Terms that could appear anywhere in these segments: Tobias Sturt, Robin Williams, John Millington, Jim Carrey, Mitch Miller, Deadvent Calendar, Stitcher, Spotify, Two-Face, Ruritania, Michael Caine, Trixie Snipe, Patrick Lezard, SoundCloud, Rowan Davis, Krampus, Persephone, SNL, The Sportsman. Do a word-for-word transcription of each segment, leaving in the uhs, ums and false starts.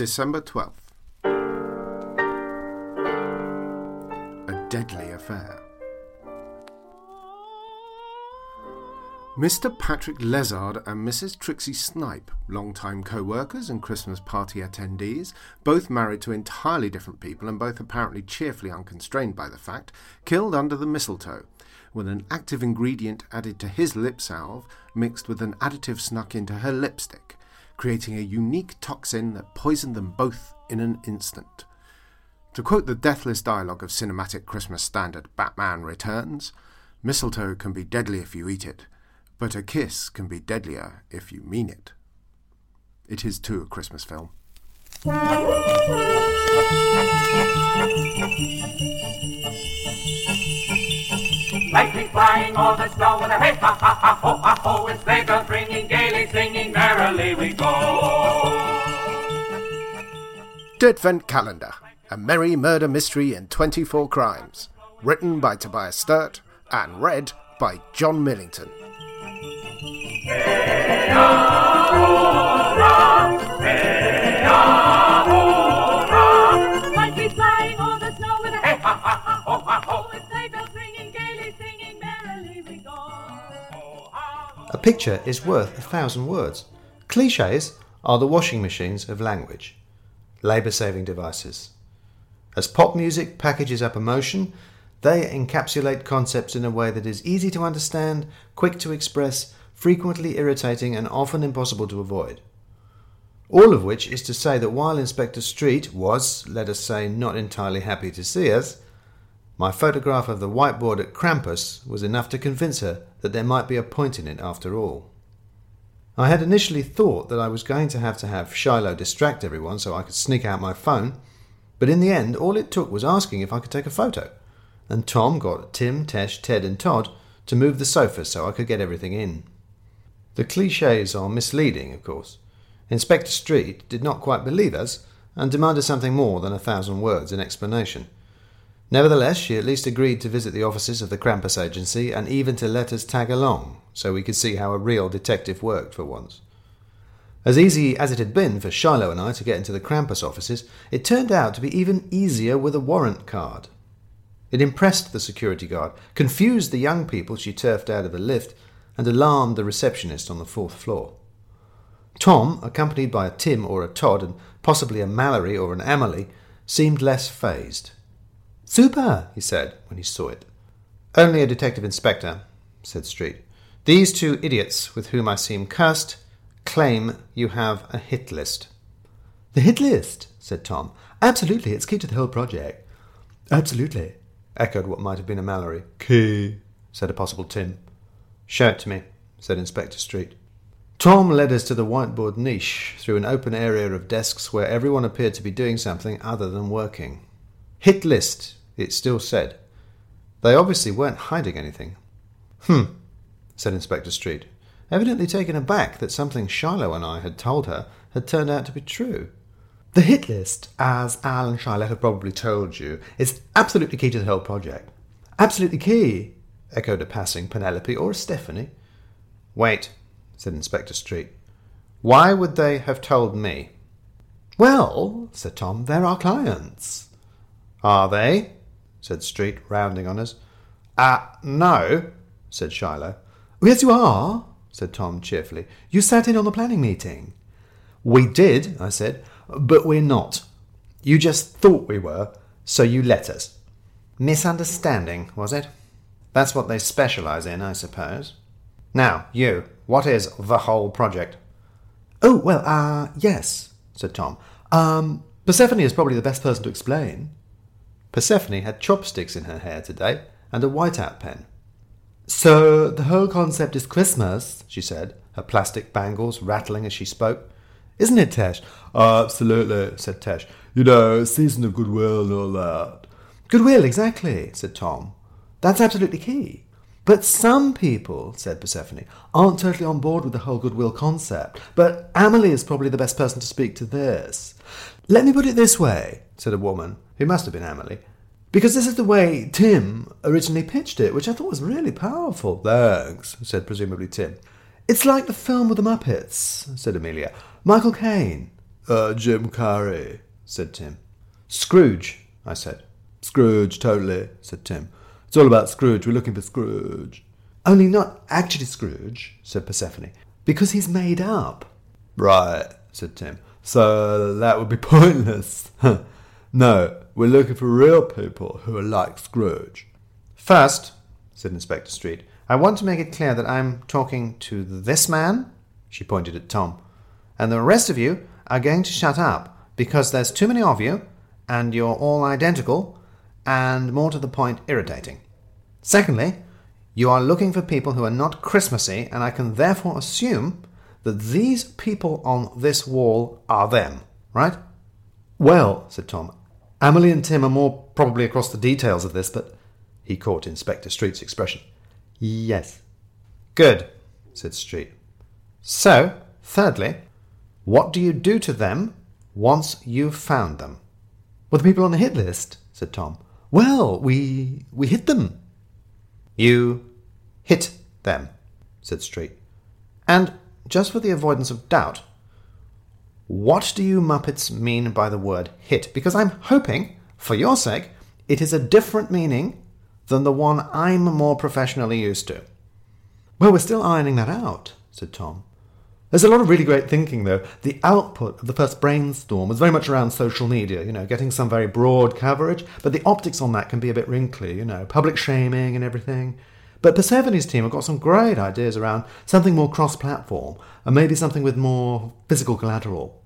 December twelfth. A deadly affair. Mister Patrick Lezard and Missus Trixie Snipe, long-time co-workers and Christmas party attendees, both married to entirely different people and both apparently cheerfully unconstrained by the fact, killed under the mistletoe, with an active ingredient added to his lip salve mixed with an additive snuck into her lipstick, creating a unique toxin that poisoned them both in an instant. To quote the deathless dialogue of cinematic Christmas standard Batman Returns, mistletoe can be deadly if you eat it, but a kiss can be deadlier if you mean it. It is too a Christmas film. Lightning flying o'er the snow with a hey ha ha ha ho ha ho. It's sleigh bells ringing, gaily singing, merrily we go. Dead Vent Calendar, a merry murder mystery in twenty-four crimes. Written by Tobias Sturt and read by John Millington. A picture is worth a thousand words. Clichés are the washing machines of language, labour-saving devices. As pop music packages up emotion, they encapsulate concepts in a way that is easy to understand, quick to express, frequently irritating and often impossible to avoid. All of which is to say that while Inspector Street was, let us say, not entirely happy to see us, my photograph of the whiteboard at Krampus was enough to convince her that there might be a point in it after all. I had initially thought that I was going to have to have Shiloh distract everyone so I could sneak out my phone, but in the end all it took was asking if I could take a photo, and Tom got Tim, Tesh, Ted and Todd to move the sofa so I could get everything in. The clichés are misleading, of course. Inspector Street did not quite believe us and demanded something more than a thousand words in explanation. Nevertheless, she at least agreed to visit the offices of the Krampus Agency and even to let us tag along so we could see how a real detective worked for once. As easy as it had been for Shiloh and I to get into the Krampus offices, it turned out to be even easier with a warrant card. It impressed the security guard, confused the young people she turfed out of the lift, and alarmed the receptionist on the fourth floor. Tom, accompanied by a Tim or a Todd and possibly a Mallory or an Emily, seemed less phased. "Super," he said when he saw it. "Only a detective inspector," said Street. "These two idiots with whom I seem cursed claim you have a hit list." "The hit list," said Tom. "Absolutely, it's key to the whole project." "Absolutely," echoed what might have been a Mallory. "Key," said a possible Tim. "Show it to me," said Inspector Street. Tom led us to the whiteboard niche through an open area of desks where everyone appeared to be doing something other than working. "Hit list," it still said. They obviously weren't hiding anything. "Hmm," said Inspector Street, evidently taken aback that something Shiloh and I had told her had turned out to be true. "The hit list, as Al and Shiloh have probably told you, is absolutely key to the whole project." "Absolutely key," echoed a passing Penelope or a Stephanie. "Wait," said Inspector Street. "Why would they have told me?" "Well," said Tom, "they're our clients." "Are they?" said Street, rounding on us. Uh, no, said Shiloh. "Yes, you are," said Tom cheerfully. "You sat in on the planning meeting." "We did," I said, "but we're not. You just thought we were, so you let us. Misunderstanding, was it? That's what they specialise in, I suppose. Now, you, what is the whole project?" "Oh, well, uh, yes," said Tom. Um, Persephone is probably the best person to explain." Persephone had chopsticks in her hair today and a whiteout pen. "So, the whole concept is Christmas," she said, her plastic bangles rattling as she spoke. "Isn't it, Tesh?" "Absolutely," said Tesh. "You know, season of goodwill and all that." "Goodwill, exactly," said Tom. "That's absolutely key." "But some people," said Persephone, "aren't totally on board with the whole goodwill concept. But Amelie is probably the best person to speak to this." "Let me put it this way," said a woman, who must have been Amelie, "because this is the way Tim originally pitched it, which I thought was really powerful." "Thanks," said presumably Tim. "It's like the film with the Muppets," said Amelia. "Michael Caine." Uh, Jim Carrey, said Tim. Scrooge, I said. Scrooge, totally, said Tim. It's all about Scrooge. We're looking for Scrooge. Only not actually Scrooge, said Persephone, because he's made up. Right, said Tim. So that would be pointless. No, we're looking for real people who are like Scrooge. First, said Inspector Street, I want to make it clear that I'm talking to this man, she pointed at Tom, and the rest of you are going to shut up, because there's too many of you, and you're all identical, and more to the point, irritating. Secondly, you are looking for people who are not Christmassy, and I can therefore assume that these people on this wall are them, right? Well, said Tom, Amelie and Tim are more probably across the details of this, but... He caught Inspector Street's expression. Yes. Good, said Street. So, thirdly, what do you do to them once you've found them? Well, the people on the hit list, said Tom. Well, we we hit them. You hit them, said Street. And... Just for the avoidance of doubt, what do you Muppets mean by the word hit? Because I'm hoping, for your sake, it is a different meaning than the one I'm more professionally used to. Well, we're still ironing that out, said Tom. There's a lot of really great thinking, though. The output of the first brainstorm was very much around social media, you know, getting some very broad coverage, but the optics on that can be a bit wrinkly, you know, public shaming and everything. But Persephone's team have got some great ideas around something more cross-platform and maybe something with more physical collateral.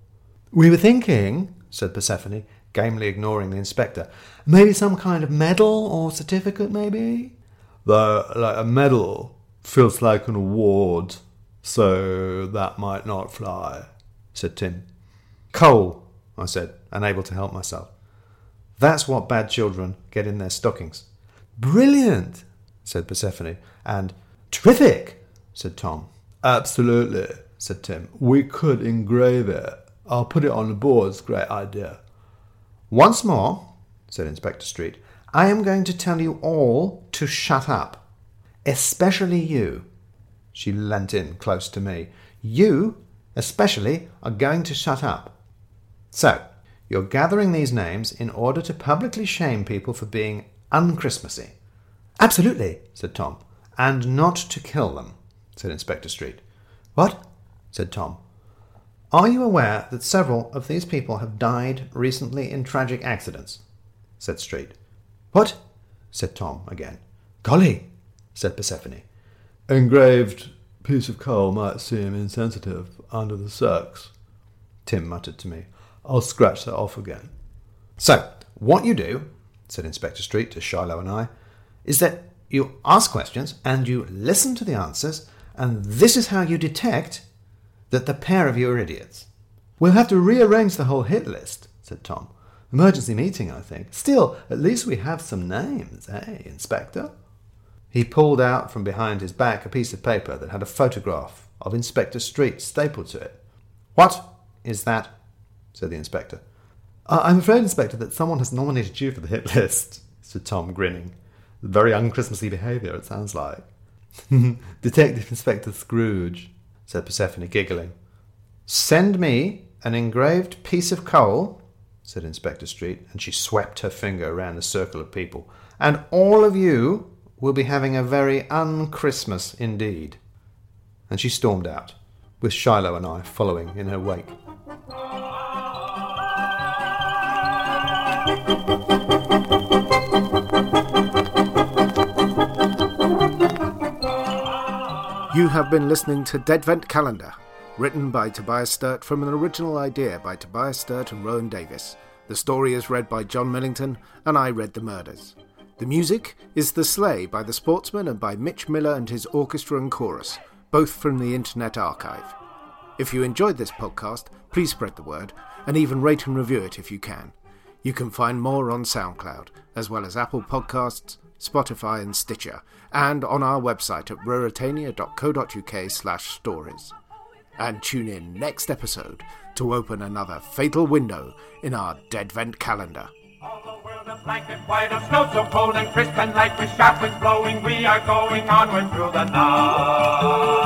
We were thinking, said Persephone, gamely ignoring the inspector, maybe some kind of medal or certificate, maybe? Though, like, a medal feels like an award, so that might not fly, said Tim. Coal, I said, unable to help myself. That's what bad children get in their stockings. Brilliant! Said Persephone, and terrific, said Tom. Absolutely, said Tim. We could engrave it. I'll put it on the board. It's a great idea. Once more, said Inspector Street, I am going to tell you all to shut up, especially you. She leant in close to me. You, especially, are going to shut up. So, you're gathering these names in order to publicly shame people for being un-Christmassy. Absolutely, said Tom. And not to kill them, said Inspector Street. What? Said Tom. Are you aware that several of these people have died recently in tragic accidents? Said Street. What? Said Tom again. Golly, said Persephone. Engraved piece of coal might seem insensitive under the circs, Tim muttered to me. I'll scratch that off again. So, what you do, said Inspector Street to Shiloh and I, is that you ask questions and you listen to the answers, and this is how you detect that the pair of you are idiots. We'll have to rearrange the whole hit list, said Tom. Emergency meeting, I think. Still, at least we have some names, eh, Inspector? He pulled out from behind his back a piece of paper that had a photograph of Inspector Street stapled to it. What is that? Said the Inspector. Uh, I'm afraid, Inspector, that someone has nominated you for the hit list, said Tom, grinning. Very un-Christmassy behaviour, it sounds like. Detective Inspector Scrooge, said Persephone, giggling. Send me an engraved piece of coal, said Inspector Street, and she swept her finger around the circle of people, and all of you will be having a very un-Christmas indeed. And she stormed out, with Shiloh and I following in her wake. You have been listening to Deadvent Calendar, written by Tobias Sturt from an original idea by Tobias Sturt and Rowan Davis. The story is read by John Millington, and I read the murders. The music is The Sleigh by The Sportsman and by Mitch Miller and his orchestra and chorus, both from the Internet Archive. If you enjoyed this podcast, please spread the word, and even rate and review it if you can. You can find more on SoundCloud, as well as Apple Podcasts, Spotify and Stitcher, and on our website at ruritania dot co dot uk slash stories. And tune in next episode to open another fatal window in our Deadvent Calendar. All the world is black and white, of snow so cold and crisp and light, with sharp winds blowing, we are going onward through the night.